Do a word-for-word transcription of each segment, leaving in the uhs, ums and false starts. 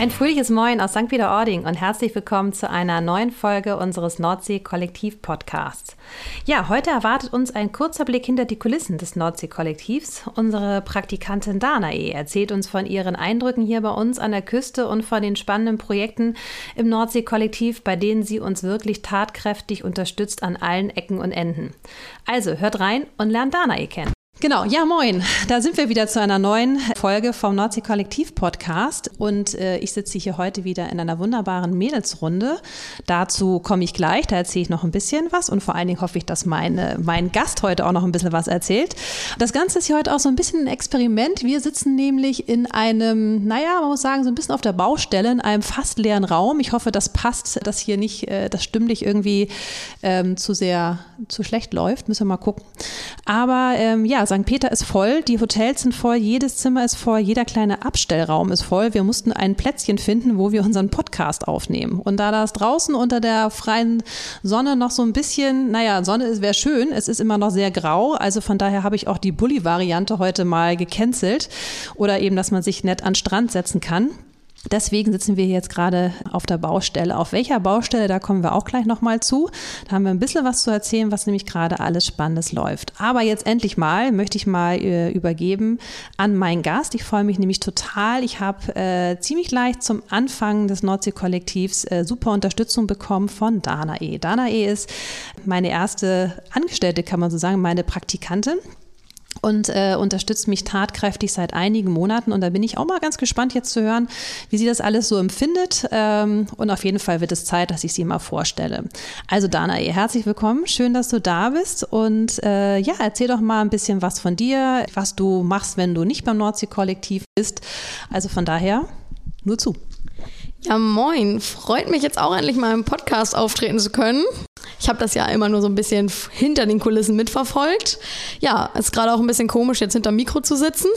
Ein fröhliches Moin aus Sankt Peter-Ording und herzlich willkommen zu einer neuen Folge unseres Nordsee-Kollektiv-Podcasts. Ja, heute erwartet uns ein kurzer Blick hinter die Kulissen des Nordsee-Kollektivs. Unsere Praktikantin Danae erzählt uns von ihren Eindrücken hier bei uns an der Küste und von den spannenden Projekten im Nordsee-Kollektiv, bei denen sie uns wirklich tatkräftig unterstützt an allen Ecken und Enden. Also hört rein und lernt Danae kennen. Genau, ja moin, da sind wir wieder zu einer neuen Folge vom Nordsee-Kollektiv-Podcast und äh, ich sitze hier heute wieder in einer wunderbaren Mädelsrunde. Dazu komme ich gleich, da erzähle ich noch ein bisschen was und vor allen Dingen hoffe ich, dass meine, mein Gast heute auch noch ein bisschen was erzählt. Das Ganze ist hier heute auch so ein bisschen ein Experiment. Wir sitzen nämlich in einem, naja, man muss sagen, so ein bisschen auf der Baustelle, in einem fast leeren Raum. Ich hoffe, das passt, dass hier nicht, äh, das stimmlich irgendwie ähm, zu sehr, zu schlecht läuft. Müssen wir mal gucken. Aber ähm, ja, Sankt Peter ist voll, die Hotels sind voll, jedes Zimmer ist voll, jeder kleine Abstellraum ist voll. Wir mussten ein Plätzchen finden, wo wir unseren Podcast aufnehmen. Und da das draußen unter der freien Sonne noch so ein bisschen, naja, Sonne wäre schön, es ist immer noch sehr grau. Also von daher habe ich auch die Bulli-Variante heute mal gecancelt oder eben, dass man sich nett an den Strand setzen kann. Deswegen sitzen wir jetzt gerade auf der Baustelle. Auf welcher Baustelle, da kommen wir auch gleich nochmal zu. Da haben wir ein bisschen was zu erzählen, was nämlich gerade alles Spannendes läuft. Aber jetzt endlich mal möchte ich mal äh, übergeben an meinen Gast. Ich freue mich nämlich total. Ich habe äh, ziemlich gleich zum Anfang des Nordsee-Kollektivs äh, super Unterstützung bekommen von Danae. Danae ist meine erste Angestellte, kann man so sagen, meine Praktikantin. Und äh, unterstützt mich tatkräftig seit einigen Monaten. Und da bin ich auch mal ganz gespannt jetzt zu hören, wie sie das alles so empfindet. Ähm, und auf jeden Fall wird es Zeit, dass ich sie mal vorstelle. Also Danae, herzlich willkommen. Schön, dass du da bist. Und äh, ja, erzähl doch mal ein bisschen was von dir, was du machst, wenn du nicht beim Nordsee-Kollektiv bist. Also von daher, nur zu. Ja, moin. Freut mich jetzt auch endlich mal im Podcast auftreten zu können. Ich habe das ja immer nur so ein bisschen hinter den Kulissen mitverfolgt. Ja, ist gerade auch ein bisschen komisch, jetzt hinterm Mikro zu sitzen.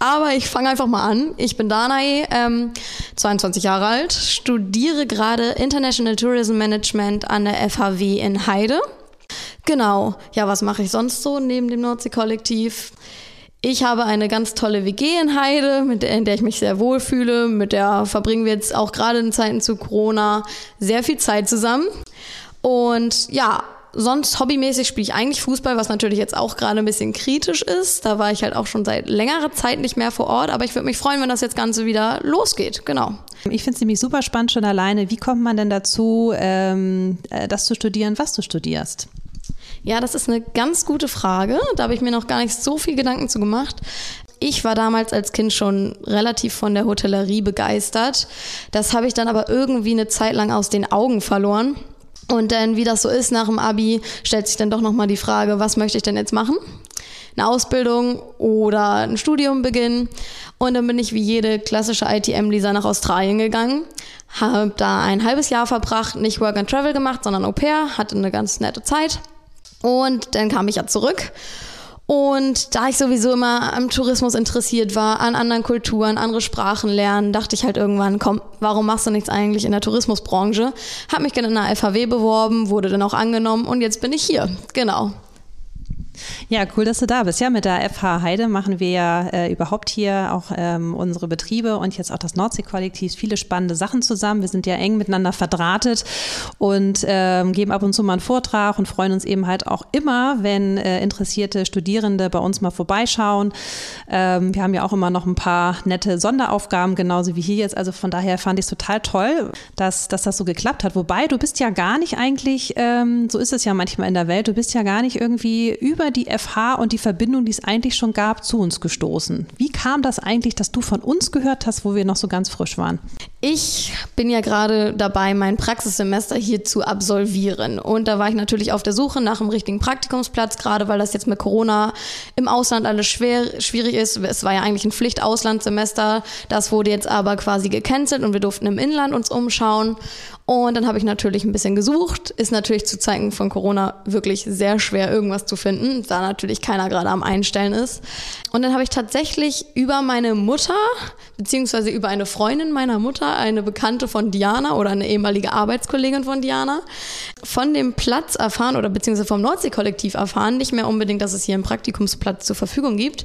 Aber ich fange einfach mal an. Ich bin Danae, ähm, zweiundzwanzig Jahre alt, studiere gerade International Tourism Management an der F H W in Heide. Genau. Ja, was mache ich sonst so neben dem Nordsee-Kollektiv? Ich habe eine ganz tolle W G in Heide, mit der, in der ich mich sehr wohl fühle. Mit der verbringen wir jetzt auch gerade in Zeiten zu Corona sehr viel Zeit zusammen. Und ja, sonst hobbymäßig spiele ich eigentlich Fußball, was natürlich jetzt auch gerade ein bisschen kritisch ist. Da war ich halt auch schon seit längerer Zeit nicht mehr vor Ort, aber ich würde mich freuen, wenn das jetzt Ganze wieder losgeht. Genau. Ich finde es nämlich super spannend schon alleine. Wie kommt man denn dazu, ähm, das zu studieren, was du studierst? Ja, das ist eine ganz gute Frage. Da habe ich mir noch gar nicht so viel Gedanken zu gemacht. Ich war damals als Kind schon relativ von der Hotellerie begeistert. Das habe ich dann aber irgendwie eine Zeit lang aus den Augen verloren. Und dann, wie das so ist nach dem Abi, stellt sich dann doch nochmal die Frage, was möchte ich denn jetzt machen? Eine Ausbildung oder ein Studium beginnen. Und dann bin ich wie jede klassische I T M-Lisa nach Australien gegangen, habe da ein halbes Jahr verbracht, nicht Work and Travel gemacht, sondern Au pair, hatte eine ganz nette Zeit. Und dann kam ich ja zurück und da ich sowieso immer am Tourismus interessiert war, an anderen Kulturen, andere Sprachen lernen, dachte ich halt irgendwann, komm, warum machst du nichts eigentlich in der Tourismusbranche? Hab mich dann in der F H W beworben, wurde dann auch angenommen und jetzt bin ich hier, genau. Ja, cool, dass du da bist. Ja, mit der F H Heide machen wir ja äh, überhaupt hier auch ähm, unsere Betriebe und jetzt auch das Nordsee-Kollektiv viele spannende Sachen zusammen. Wir sind ja eng miteinander verdrahtet und ähm, geben ab und zu mal einen Vortrag und freuen uns eben halt auch immer, wenn äh, interessierte Studierende bei uns mal vorbeischauen. Ähm, wir haben ja auch immer noch ein paar nette Sonderaufgaben, genauso wie hier jetzt. Also von daher fand ich es total toll, dass, dass das so geklappt hat. Wobei, du bist ja gar nicht eigentlich, ähm, so ist es ja manchmal in der Welt, du bist ja gar nicht irgendwie über die F H und die Verbindung, die es eigentlich schon gab, zu uns gestoßen. Wie kam das eigentlich, dass du von uns gehört hast, wo wir noch so ganz frisch waren? Ich bin ja gerade dabei, mein Praxissemester hier zu absolvieren. Und da war ich natürlich auf der Suche nach einem richtigen Praktikumsplatz, gerade weil das jetzt mit Corona im Ausland alles schwer, schwierig ist. Es war ja eigentlich ein Pflichtauslandssemester. Das wurde jetzt aber quasi gecancelt und wir durften im Inland uns umschauen. Und dann habe ich natürlich ein bisschen gesucht. Ist natürlich zu Zeiten von Corona wirklich sehr schwer, irgendwas zu finden, da natürlich keiner gerade am Einstellen ist. Und dann habe ich tatsächlich über meine Mutter, beziehungsweise über eine Freundin meiner Mutter, eine Bekannte von Diana oder eine ehemalige Arbeitskollegin von Diana, von dem Platz erfahren oder beziehungsweise vom Nordsee-Kollektiv erfahren. Nicht mehr unbedingt, dass es hier einen Praktikumsplatz zur Verfügung gibt.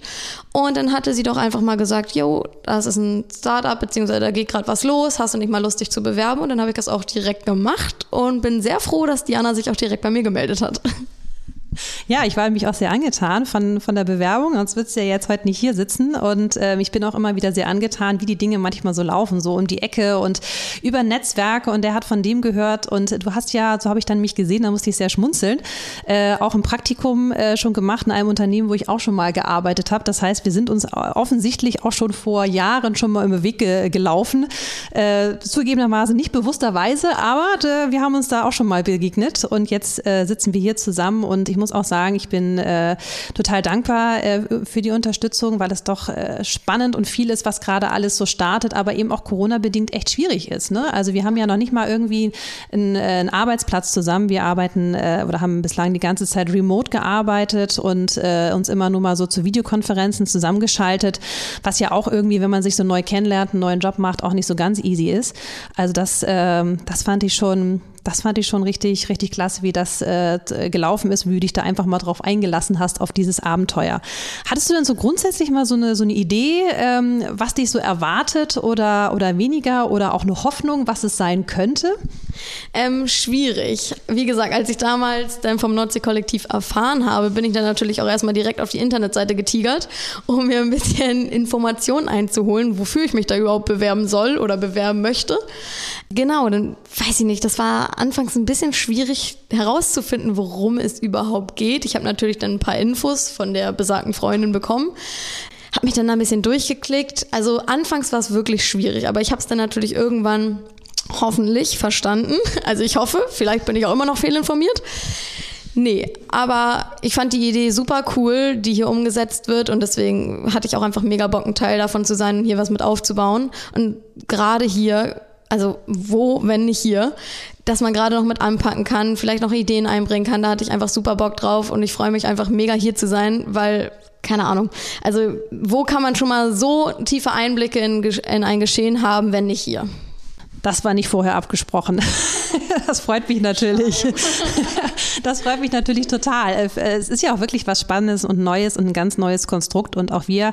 Und dann hatte sie doch einfach mal gesagt, jo, das ist ein Startup, beziehungsweise da geht gerade was los, hast du nicht mal Lust, dich zu bewerben? Und dann habe ich das auch direkt gemacht und bin sehr froh, dass Diana sich auch direkt bei mir gemeldet hat. Ja, ich war mich auch sehr angetan von, von der Bewerbung, sonst würdest du ja jetzt heute nicht hier sitzen, und äh, ich bin auch immer wieder sehr angetan, wie die Dinge manchmal so laufen, so um die Ecke und über Netzwerke, und der hat von dem gehört, und du hast ja, so habe ich dann mich gesehen, da musste ich sehr schmunzeln, äh, auch ein Praktikum äh, schon gemacht in einem Unternehmen, wo ich auch schon mal gearbeitet habe, das heißt, wir sind uns offensichtlich auch schon vor Jahren schon mal im Weg ge- gelaufen, äh, zugegebenermaßen nicht bewussterweise, aber äh, wir haben uns da auch schon mal begegnet, und jetzt äh, sitzen wir hier zusammen, und ich Ich muss auch sagen, ich bin äh, total dankbar äh, für die Unterstützung, weil es doch äh, spannend und viel ist, was gerade alles so startet, aber eben auch Corona-bedingt echt schwierig ist, ne? Also wir haben ja noch nicht mal irgendwie einen, äh, einen Arbeitsplatz zusammen. Wir arbeiten äh, oder haben bislang die ganze Zeit remote gearbeitet und äh, uns immer nur mal so zu Videokonferenzen zusammengeschaltet, was ja auch irgendwie, wenn man sich so neu kennenlernt, einen neuen Job macht, auch nicht so ganz easy ist. Also das, äh, das fand ich schon... Das fand ich schon richtig, richtig klasse, wie das äh, gelaufen ist, wie du dich da einfach mal drauf eingelassen hast, auf dieses Abenteuer. Hattest du denn so grundsätzlich mal so eine, so eine Idee, ähm, was dich so erwartet oder, oder weniger, oder auch eine Hoffnung, was es sein könnte? Ähm, schwierig. Wie gesagt, als ich damals dann vom Nordsee-Kollektiv erfahren habe, bin ich dann natürlich auch erstmal direkt auf die Internetseite getigert, um mir ein bisschen Informationen einzuholen, wofür ich mich da überhaupt bewerben soll oder bewerben möchte. Genau, dann weiß ich nicht, das war anfangs ein bisschen schwierig herauszufinden, worum es überhaupt geht. Ich habe natürlich dann ein paar Infos von der besagten Freundin bekommen, habe mich dann da ein bisschen durchgeklickt. Also anfangs war es wirklich schwierig, aber ich habe es dann natürlich irgendwann hoffentlich verstanden. Also ich hoffe, vielleicht bin ich auch immer noch fehlinformiert. Nee, aber ich fand die Idee super cool, die hier umgesetzt wird, und deswegen hatte ich auch einfach mega Bock, ein Teil davon zu sein und hier was mit aufzubauen. Und gerade hier, also wo, wenn nicht hier, dass man gerade noch mit anpacken kann, vielleicht noch Ideen einbringen kann. Da hatte ich einfach super Bock drauf, und ich freue mich einfach mega, hier zu sein, weil, keine Ahnung, also wo kann man schon mal so tiefe Einblicke in, in ein Geschehen haben, wenn nicht hier? Das war nicht vorher abgesprochen. Das freut mich natürlich. Das freut mich natürlich total. Es ist ja auch wirklich was Spannendes und Neues und ein ganz neues Konstrukt. Und auch wir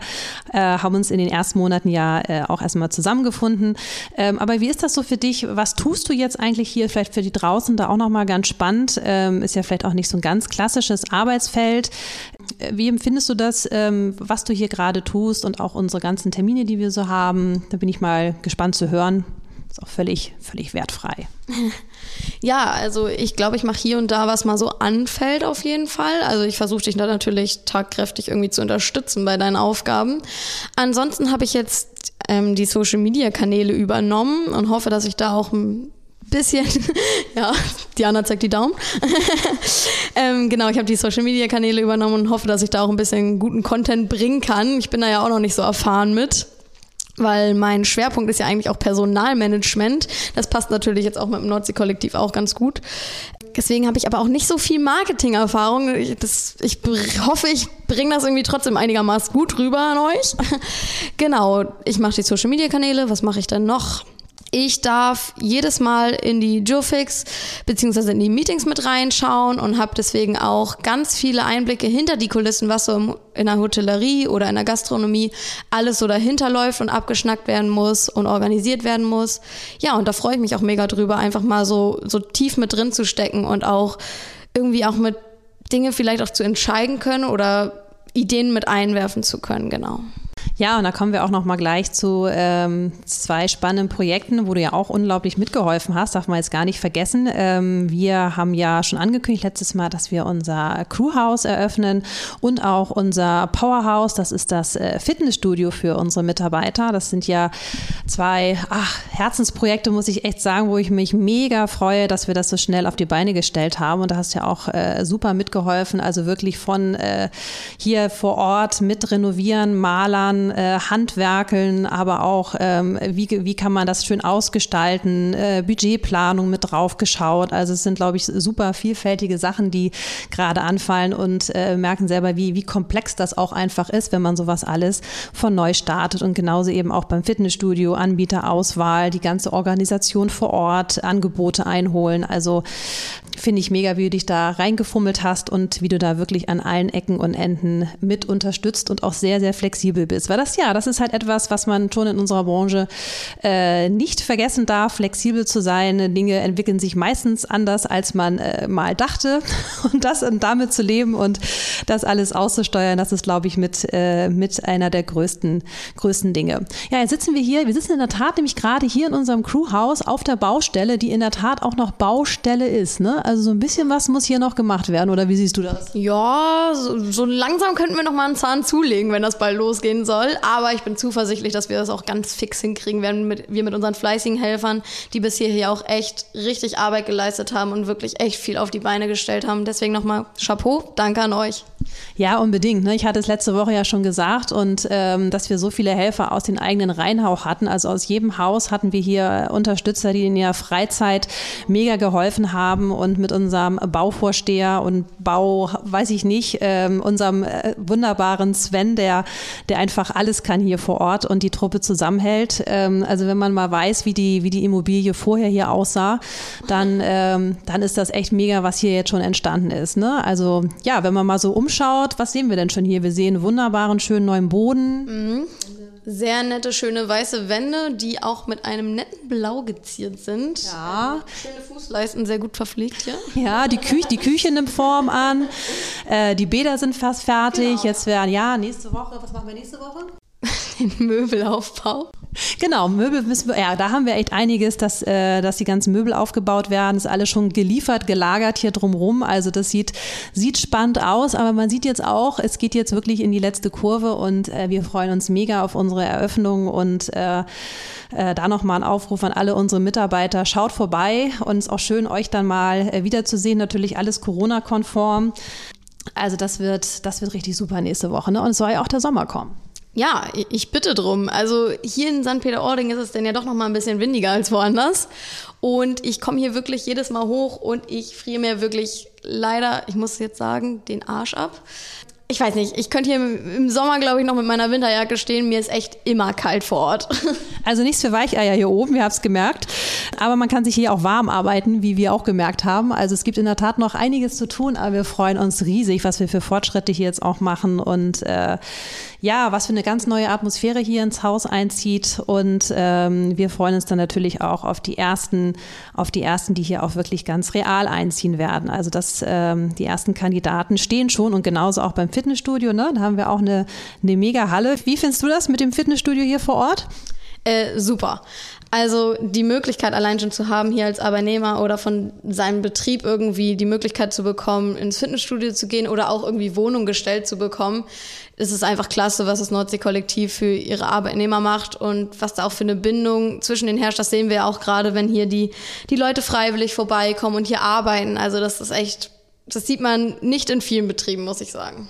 äh, haben uns in den ersten Monaten ja äh, auch erstmal zusammengefunden. Ähm, aber wie ist das so für dich? Was tust du jetzt eigentlich hier? Vielleicht für die draußen da auch nochmal ganz spannend. Ähm, ist ja vielleicht auch nicht so ein ganz klassisches Arbeitsfeld. Wie empfindest du das, ähm, was du hier gerade tust, und auch unsere ganzen Termine, die wir so haben? Da bin ich mal gespannt zu hören. Ist auch völlig, völlig wertfrei. Ja, also ich glaube, ich mache hier und da, was mal so anfällt, auf jeden Fall. Also ich versuche dich da natürlich tatkräftig irgendwie zu unterstützen bei deinen Aufgaben. Ansonsten habe ich jetzt ähm, die Social-Media-Kanäle übernommen und hoffe, dass ich da auch ein bisschen, ja, Diana zeigt die Daumen. ähm, genau, ich habe die Social-Media-Kanäle übernommen und hoffe, dass ich da auch ein bisschen guten Content bringen kann. Ich bin da ja auch noch nicht so erfahren mit, weil mein Schwerpunkt ist ja eigentlich auch Personalmanagement. Das passt natürlich jetzt auch mit dem Nordsee-Kollektiv auch ganz gut. Deswegen habe ich aber auch nicht so viel Marketing-Erfahrung. Ich, das, ich hoffe, ich bringe das irgendwie trotzdem einigermaßen gut rüber an euch. Genau, ich mache die Social-Media-Kanäle. Was mache ich denn noch? Ich darf jedes Mal in die Jurfix beziehungsweise in die Meetings mit reinschauen und habe deswegen auch ganz viele Einblicke hinter die Kulissen, was so in der Hotellerie oder in der Gastronomie alles so dahinter läuft und abgeschnackt werden muss und organisiert werden muss. Ja, und da freue ich mich auch mega drüber, einfach mal so, so tief mit drin zu stecken und auch irgendwie auch mit Dinge vielleicht auch zu entscheiden können oder Ideen mit einwerfen zu können, genau. Ja, und da kommen wir auch noch mal gleich zu ähm, zwei spannenden Projekten, wo du ja auch unglaublich mitgeholfen hast, darf man jetzt gar nicht vergessen. Ähm, wir haben ja schon angekündigt letztes Mal, dass wir unser Crewhouse eröffnen und auch unser Powerhouse, das ist das äh, Fitnessstudio für unsere Mitarbeiter. Das sind ja zwei ach, Herzensprojekte, muss ich echt sagen, wo ich mich mega freue, dass wir das so schnell auf die Beine gestellt haben, und da hast du ja auch äh, super mitgeholfen, also wirklich von äh, hier vor Ort mit renovieren, Malern, an äh, Handwerkeln, aber auch ähm, wie, wie kann man das schön ausgestalten, äh, Budgetplanung mit drauf geschaut. Also es sind, glaube ich, super vielfältige Sachen, die gerade anfallen und äh, merken selber, wie, wie komplex das auch einfach ist, wenn man sowas alles von neu startet. Und genauso eben auch beim Fitnessstudio, Anbieterauswahl, die ganze Organisation vor Ort, Angebote einholen. Also finde ich mega, wie du dich da reingefummelt hast und wie du da wirklich an allen Ecken und Enden mit unterstützt und auch sehr, sehr flexibel bist. Weil das ja, das ist halt etwas, was man schon in unserer Branche äh, nicht vergessen darf, flexibel zu sein. Dinge entwickeln sich meistens anders, als man äh, mal dachte. Und das und damit zu leben und das alles auszusteuern, das ist, glaube ich, mit, äh, mit einer der größten, größten Dinge. Ja, jetzt sitzen wir hier. Wir sitzen in der Tat nämlich gerade hier in unserem Crewhaus auf der Baustelle, die in der Tat auch noch Baustelle ist, ne? Also so ein bisschen was muss hier noch gemacht werden, oder wie siehst du das? Ja, so, so langsam könnten wir noch mal einen Zahn zulegen, wenn das bald losgehen soll. Aber ich bin zuversichtlich, dass wir das auch ganz fix hinkriegen werden, mit, wir mit unseren fleißigen Helfern, die bis hierher ja auch echt richtig Arbeit geleistet haben und wirklich echt viel auf die Beine gestellt haben. Deswegen nochmal Chapeau, danke an euch. Ja, unbedingt, ne? Ich hatte es letzte Woche ja schon gesagt und ähm, dass wir so viele Helfer aus den eigenen Reihen auch hatten. Also aus jedem Haus hatten wir hier Unterstützer, die in ihrer Freizeit mega geholfen haben und mit unserem Bauvorsteher und Bau, weiß ich nicht, ähm, unserem äh, wunderbaren Sven, der, der einfach alles kann hier vor Ort und die Truppe zusammenhält. Ähm, also wenn man mal weiß, wie die, wie die Immobilie vorher hier aussah, dann, ähm, dann ist das echt mega, was hier jetzt schon entstanden ist, ne? Also ja, wenn man mal so umschaut, was sehen wir denn schon hier? Wir sehen wunderbaren, schönen neuen Boden. Mhm. Sehr nette, schöne weiße Wände, die auch mit einem netten Blau geziert sind. Ja. Schöne Fußleisten, sehr gut verpflegt hier. Ja, die, Kü- die Küche nimmt Form an. Äh, die Bäder sind fast fertig. Genau. Jetzt werden, ja, nächste Woche, was machen wir nächste Woche? Den Möbelaufbau. Genau, Möbel müssen wir, ja, da haben wir echt einiges, dass, äh, dass die ganzen Möbel aufgebaut werden, ist alles schon geliefert, gelagert hier drumrum, also das sieht, sieht spannend aus, aber man sieht jetzt auch, es geht jetzt wirklich in die letzte Kurve und äh, wir freuen uns mega auf unsere Eröffnung und äh, äh, da nochmal ein Aufruf an alle unsere Mitarbeiter, schaut vorbei und es ist auch schön, euch dann mal äh, wiederzusehen, natürlich alles Corona-konform, also das wird, das wird richtig super nächste Woche, ne? Und es soll ja auch der Sommer kommen. Ja, ich bitte drum. Also hier in Sankt Peter-Ording ist es denn ja doch noch mal ein bisschen windiger als woanders. Und ich komme hier wirklich jedes Mal hoch und ich friere mir wirklich leider, ich muss jetzt sagen, den Arsch ab. Ich weiß nicht, ich könnte hier im Sommer, glaube ich, noch mit meiner Winterjacke stehen. Mir ist echt immer kalt vor Ort. Also nichts für Weicheier hier oben, wir haben es gemerkt. Aber man kann sich hier auch warm arbeiten, wie wir auch gemerkt haben. Also es gibt in der Tat noch einiges zu tun, aber wir freuen uns riesig, was wir für Fortschritte hier jetzt auch machen. Und äh, ja, was für eine ganz neue Atmosphäre hier ins Haus einzieht. Und ähm, wir freuen uns dann natürlich auch auf die ersten, auf die ersten, die hier auch wirklich ganz real einziehen werden. Also das, ähm, die ersten Kandidaten stehen schon und genauso auch beim Fitnessstudio, ne? Da haben wir auch eine, eine Mega-Halle. Wie findest du das mit dem Fitnessstudio hier vor Ort? Äh, super. Also die Möglichkeit allein schon zu haben, hier als Arbeitnehmer oder von seinem Betrieb irgendwie die Möglichkeit zu bekommen, ins Fitnessstudio zu gehen oder auch irgendwie Wohnung gestellt zu bekommen, es ist einfach klasse, was das Nordsee-Kollektiv für ihre Arbeitnehmer macht und was da auch für eine Bindung zwischen den herrscht. Das sehen wir auch gerade, wenn hier die, die Leute freiwillig vorbeikommen und hier arbeiten. Also das ist echt, das sieht man nicht in vielen Betrieben, muss ich sagen.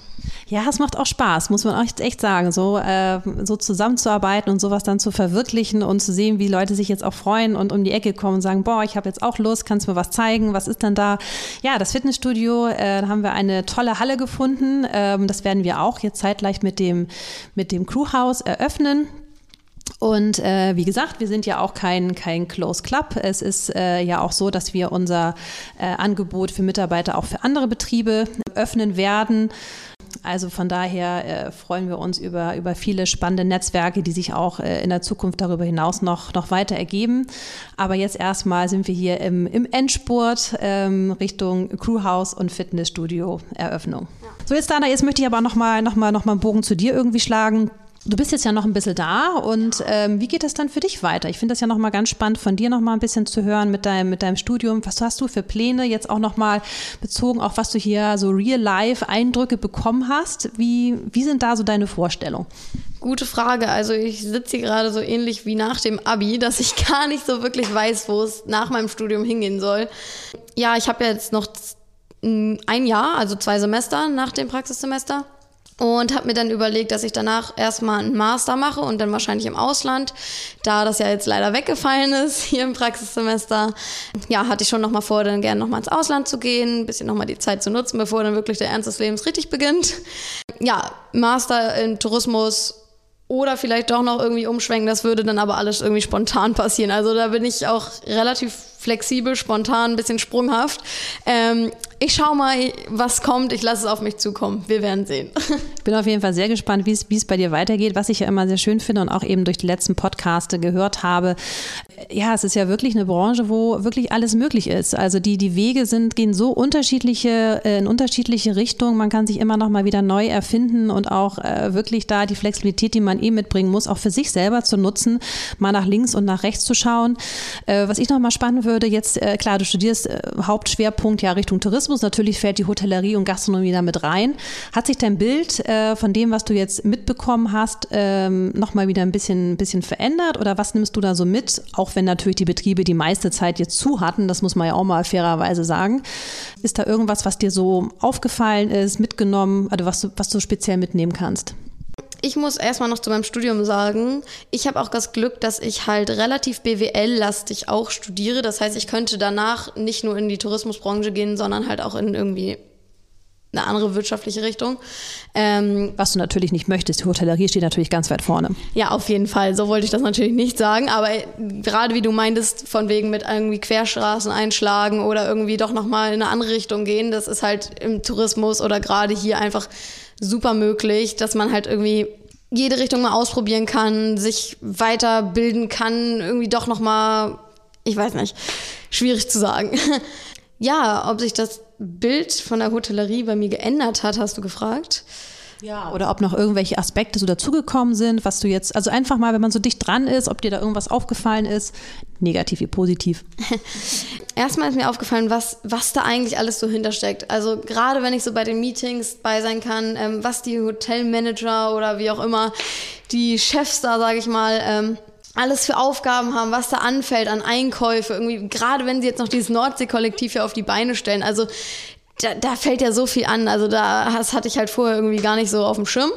Ja, es macht auch Spaß, muss man auch echt sagen, so, äh, so zusammenzuarbeiten und sowas dann zu verwirklichen und zu sehen, wie Leute sich jetzt auch freuen und um die Ecke kommen und sagen, boah, ich habe jetzt auch Lust, kannst du mir was zeigen, was ist denn da? Ja, das Fitnessstudio, äh, da haben wir eine tolle Halle gefunden, ähm, das werden wir auch jetzt zeitgleich mit dem, mit dem Crewhaus eröffnen. Und äh, wie gesagt, wir sind ja auch kein, kein Close Club. Es ist äh, ja auch so, dass wir unser äh, Angebot für Mitarbeiter auch für andere Betriebe öffnen werden. Also von daher äh, freuen wir uns über, über viele spannende Netzwerke, die sich auch äh, in der Zukunft darüber hinaus noch, noch weiter ergeben. Aber jetzt erstmal sind wir hier im, im Endspurt ähm, Richtung Crewhaus und Fitnessstudio Eröffnung. Ja. So, jetzt Dana, jetzt möchte ich aber nochmal noch mal, noch mal einen Bogen zu dir irgendwie schlagen. Du bist jetzt ja noch ein bisschen da und ähm, wie geht das dann für dich weiter? Ich finde das ja nochmal ganz spannend, von dir nochmal ein bisschen zu hören mit deinem, mit deinem Studium. Was hast du für Pläne jetzt auch nochmal bezogen auf was du hier so Real-Life-Eindrücke bekommen hast? Wie, wie sind da so deine Vorstellungen? Gute Frage. Also ich sitze hier gerade so ähnlich wie nach dem Abi, dass ich gar nicht so wirklich weiß, wo es nach meinem Studium hingehen soll. Ja, ich habe jetzt noch ein Jahr, also zwei Semester nach dem Praxissemester. Und habe mir dann überlegt, dass ich danach erstmal einen Master mache und dann wahrscheinlich im Ausland. Da das ja jetzt leider weggefallen ist hier im Praxissemester, ja, hatte ich schon nochmal vor, dann gerne nochmal ins Ausland zu gehen, ein bisschen nochmal die Zeit zu nutzen, bevor dann wirklich der Ernst des Lebens richtig beginnt. Ja, Master in Tourismus oder vielleicht doch noch irgendwie umschwenken, das würde dann aber alles irgendwie spontan passieren. Also da bin ich auch relativ flexibel, spontan, ein bisschen sprunghaft. Ähm, ich schaue mal, was kommt. Ich lasse es auf mich zukommen. Wir werden sehen. Ich bin auf jeden Fall sehr gespannt, wie es, wie es bei dir weitergeht. Was ich ja immer sehr schön finde und auch eben durch die letzten Podcaste gehört habe. Ja, es ist ja wirklich eine Branche, wo wirklich alles möglich ist. Also die, die Wege sind, gehen so unterschiedliche, in unterschiedliche Richtungen. Man kann sich immer noch mal wieder neu erfinden und auch äh, wirklich da die Flexibilität, die man eh mitbringen muss, auch für sich selber zu nutzen, mal nach links und nach rechts zu schauen. Äh, was ich noch mal spannend würde, jetzt, äh, klar, du studierst äh, Hauptschwerpunkt ja Richtung Tourismus, natürlich fällt die Hotellerie und Gastronomie damit rein. Hat sich dein Bild äh, von dem, was du jetzt mitbekommen hast, ähm, nochmal wieder ein bisschen, bisschen verändert oder was nimmst du da so mit, auch wenn natürlich die Betriebe die meiste Zeit jetzt zu hatten, das muss man ja auch mal fairerweise sagen. Ist da irgendwas, was dir so aufgefallen ist, mitgenommen, also was du, was du speziell mitnehmen kannst? Ich muss erstmal noch zu meinem Studium sagen, ich habe auch das Glück, dass ich halt relativ B W L-lastig auch studiere. Das heißt, ich könnte danach nicht nur in die Tourismusbranche gehen, sondern halt auch in irgendwie eine andere wirtschaftliche Richtung. Ähm, Was du natürlich nicht möchtest. Die Hotellerie steht natürlich ganz weit vorne. Ja, auf jeden Fall. So wollte ich das natürlich nicht sagen. Aber gerade wie du meintest, von wegen mit irgendwie Querstraßen einschlagen oder irgendwie doch nochmal in eine andere Richtung gehen, das ist halt im Tourismus oder gerade hier einfach super möglich, dass man halt irgendwie jede Richtung mal ausprobieren kann, sich weiterbilden kann, irgendwie doch nochmal, ich weiß nicht, schwierig zu sagen. Ja, ob sich das Bild von der Hotellerie bei mir geändert hat, hast du gefragt? Ja, oder ob noch irgendwelche Aspekte so dazugekommen sind, was du jetzt, also einfach mal, wenn man so dicht dran ist, ob dir da irgendwas aufgefallen ist, negativ wie positiv. Erstmal ist mir aufgefallen, was, was da eigentlich alles so hintersteckt. Also gerade wenn ich so bei den Meetings bei sein kann, ähm, was die Hotelmanager oder wie auch immer, die Chefs da, sage ich mal, ähm, alles für Aufgaben haben, was da anfällt an Einkäufe, irgendwie, gerade wenn sie jetzt noch dieses Nordsee-Kollektiv ja auf die Beine stellen, also da, da fällt ja so viel an, also da, das hatte ich halt vorher irgendwie gar nicht so auf dem Schirm.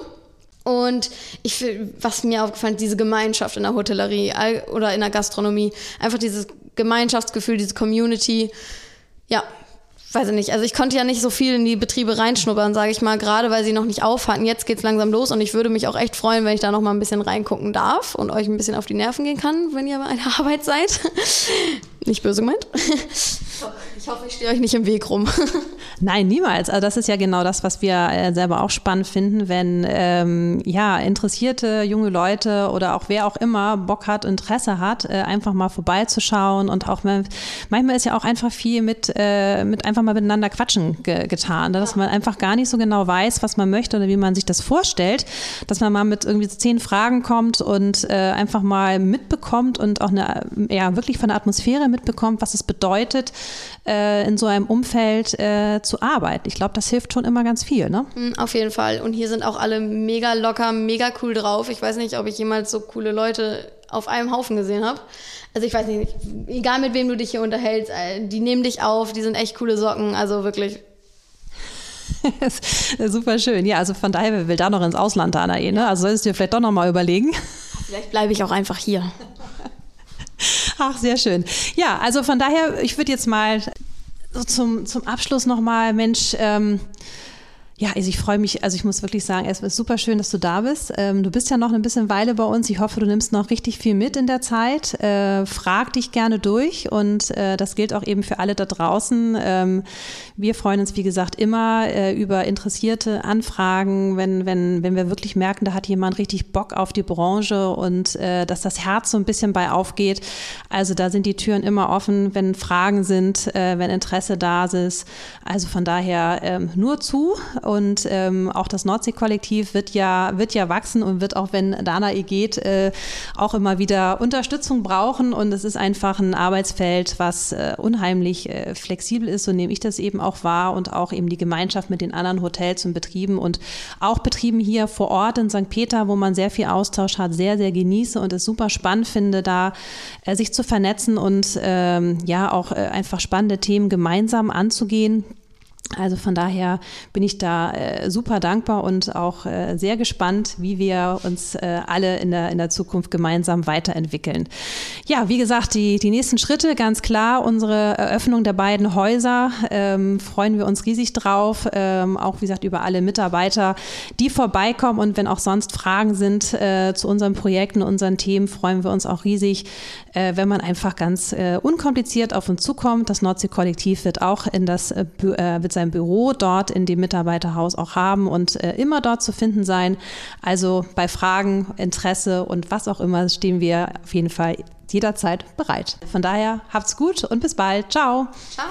Und ich, was mir aufgefallen ist, diese Gemeinschaft in der Hotellerie oder in der Gastronomie, einfach dieses Gemeinschaftsgefühl, diese Community, ja, weiß ich nicht, also ich konnte ja nicht so viel in die Betriebe reinschnuppern, sage ich mal, gerade weil sie noch nicht auf hatten. Jetzt geht's langsam los und ich würde mich auch echt freuen, wenn ich da noch mal ein bisschen reingucken darf und euch ein bisschen auf die Nerven gehen kann, wenn ihr bei einer Arbeit seid. Nicht böse gemeint. Ich hoffe, ich stehe euch nicht im Weg rum. Nein, niemals. Also das ist ja genau das, was wir selber auch spannend finden, wenn ähm, ja interessierte junge Leute oder auch wer auch immer Bock hat, Interesse hat, äh, einfach mal vorbeizuschauen und auch wenn, manchmal ist ja auch einfach viel mit, äh, mit einfach mal miteinander quatschen ge- getan, dass man einfach gar nicht so genau weiß, was man möchte oder wie man sich das vorstellt, dass man mal mit irgendwie zehn Fragen kommt und äh, einfach mal mitbekommt und auch eine, ja, wirklich von der Atmosphäre mitbekommt, was es bedeutet, äh, in so einem Umfeld äh, zu arbeiten. Ich glaube, das hilft schon immer ganz viel, ne? Auf jeden Fall. Und hier sind auch alle mega locker, mega cool drauf. Ich weiß nicht, ob ich jemals so coole Leute auf einem Haufen gesehen habe. Also ich weiß nicht, egal mit wem du dich hier unterhältst, die nehmen dich auf, die sind echt coole Socken, also wirklich. Super schön. Ja, also von daher, wer will da noch ins Ausland, Danae, ne? Also solltest du dir vielleicht doch nochmal überlegen. Vielleicht bleibe ich auch einfach hier. Ach, sehr schön. Ja, also von daher, ich würde jetzt mal so zum, zum Abschluss nochmal, Mensch, ähm, ja, also ich freue mich, also ich muss wirklich sagen, es ist super schön, dass du da bist. Ähm, du bist ja noch ein bisschen Weile bei uns. Ich hoffe, du nimmst noch richtig viel mit in der Zeit. Äh, frag dich gerne durch und äh, das gilt auch eben für alle da draußen. Ähm, wir freuen uns, wie gesagt, immer äh, über interessierte Anfragen, wenn, wenn, wenn wir wirklich merken, da hat jemand richtig Bock auf die Branche und äh, dass das Herz so ein bisschen bei aufgeht. Also da sind die Türen immer offen, wenn Fragen sind, äh, wenn Interesse da ist. Also von daher äh, nur zu. Und ähm, auch das Nordsee-Kollektiv wird ja, wird ja wachsen und wird auch, wenn Danae geht, äh, auch immer wieder Unterstützung brauchen. Und es ist einfach ein Arbeitsfeld, was äh, unheimlich äh, flexibel ist. So nehme ich das eben auch wahr und auch eben die Gemeinschaft mit den anderen Hotels und Betrieben und auch Betrieben hier vor Ort in Sankt Peter, wo man sehr viel Austausch hat, sehr, sehr genieße und es super spannend finde, da äh, sich zu vernetzen und ähm, ja auch äh, einfach spannende Themen gemeinsam anzugehen. Also von daher bin ich da äh, super dankbar und auch äh, sehr gespannt, wie wir uns äh, alle in der, in der Zukunft gemeinsam weiterentwickeln. Ja, wie gesagt, die, die nächsten Schritte, ganz klar, unsere Eröffnung der beiden Häuser, ähm, freuen wir uns riesig drauf, ähm, auch wie gesagt über alle Mitarbeiter, die vorbeikommen, und wenn auch sonst Fragen sind äh, zu unseren Projekten, unseren Themen, freuen wir uns auch riesig, äh, wenn man einfach ganz äh, unkompliziert auf uns zukommt. Das Nordsee-Kollektiv wird auch in das äh, wird sein Büro dort in dem Mitarbeiterhaus auch haben und äh, immer dort zu finden sein. Also bei Fragen, Interesse und was auch immer stehen wir auf jeden Fall jederzeit bereit. Von daher habt's gut und bis bald. Ciao. Ciao.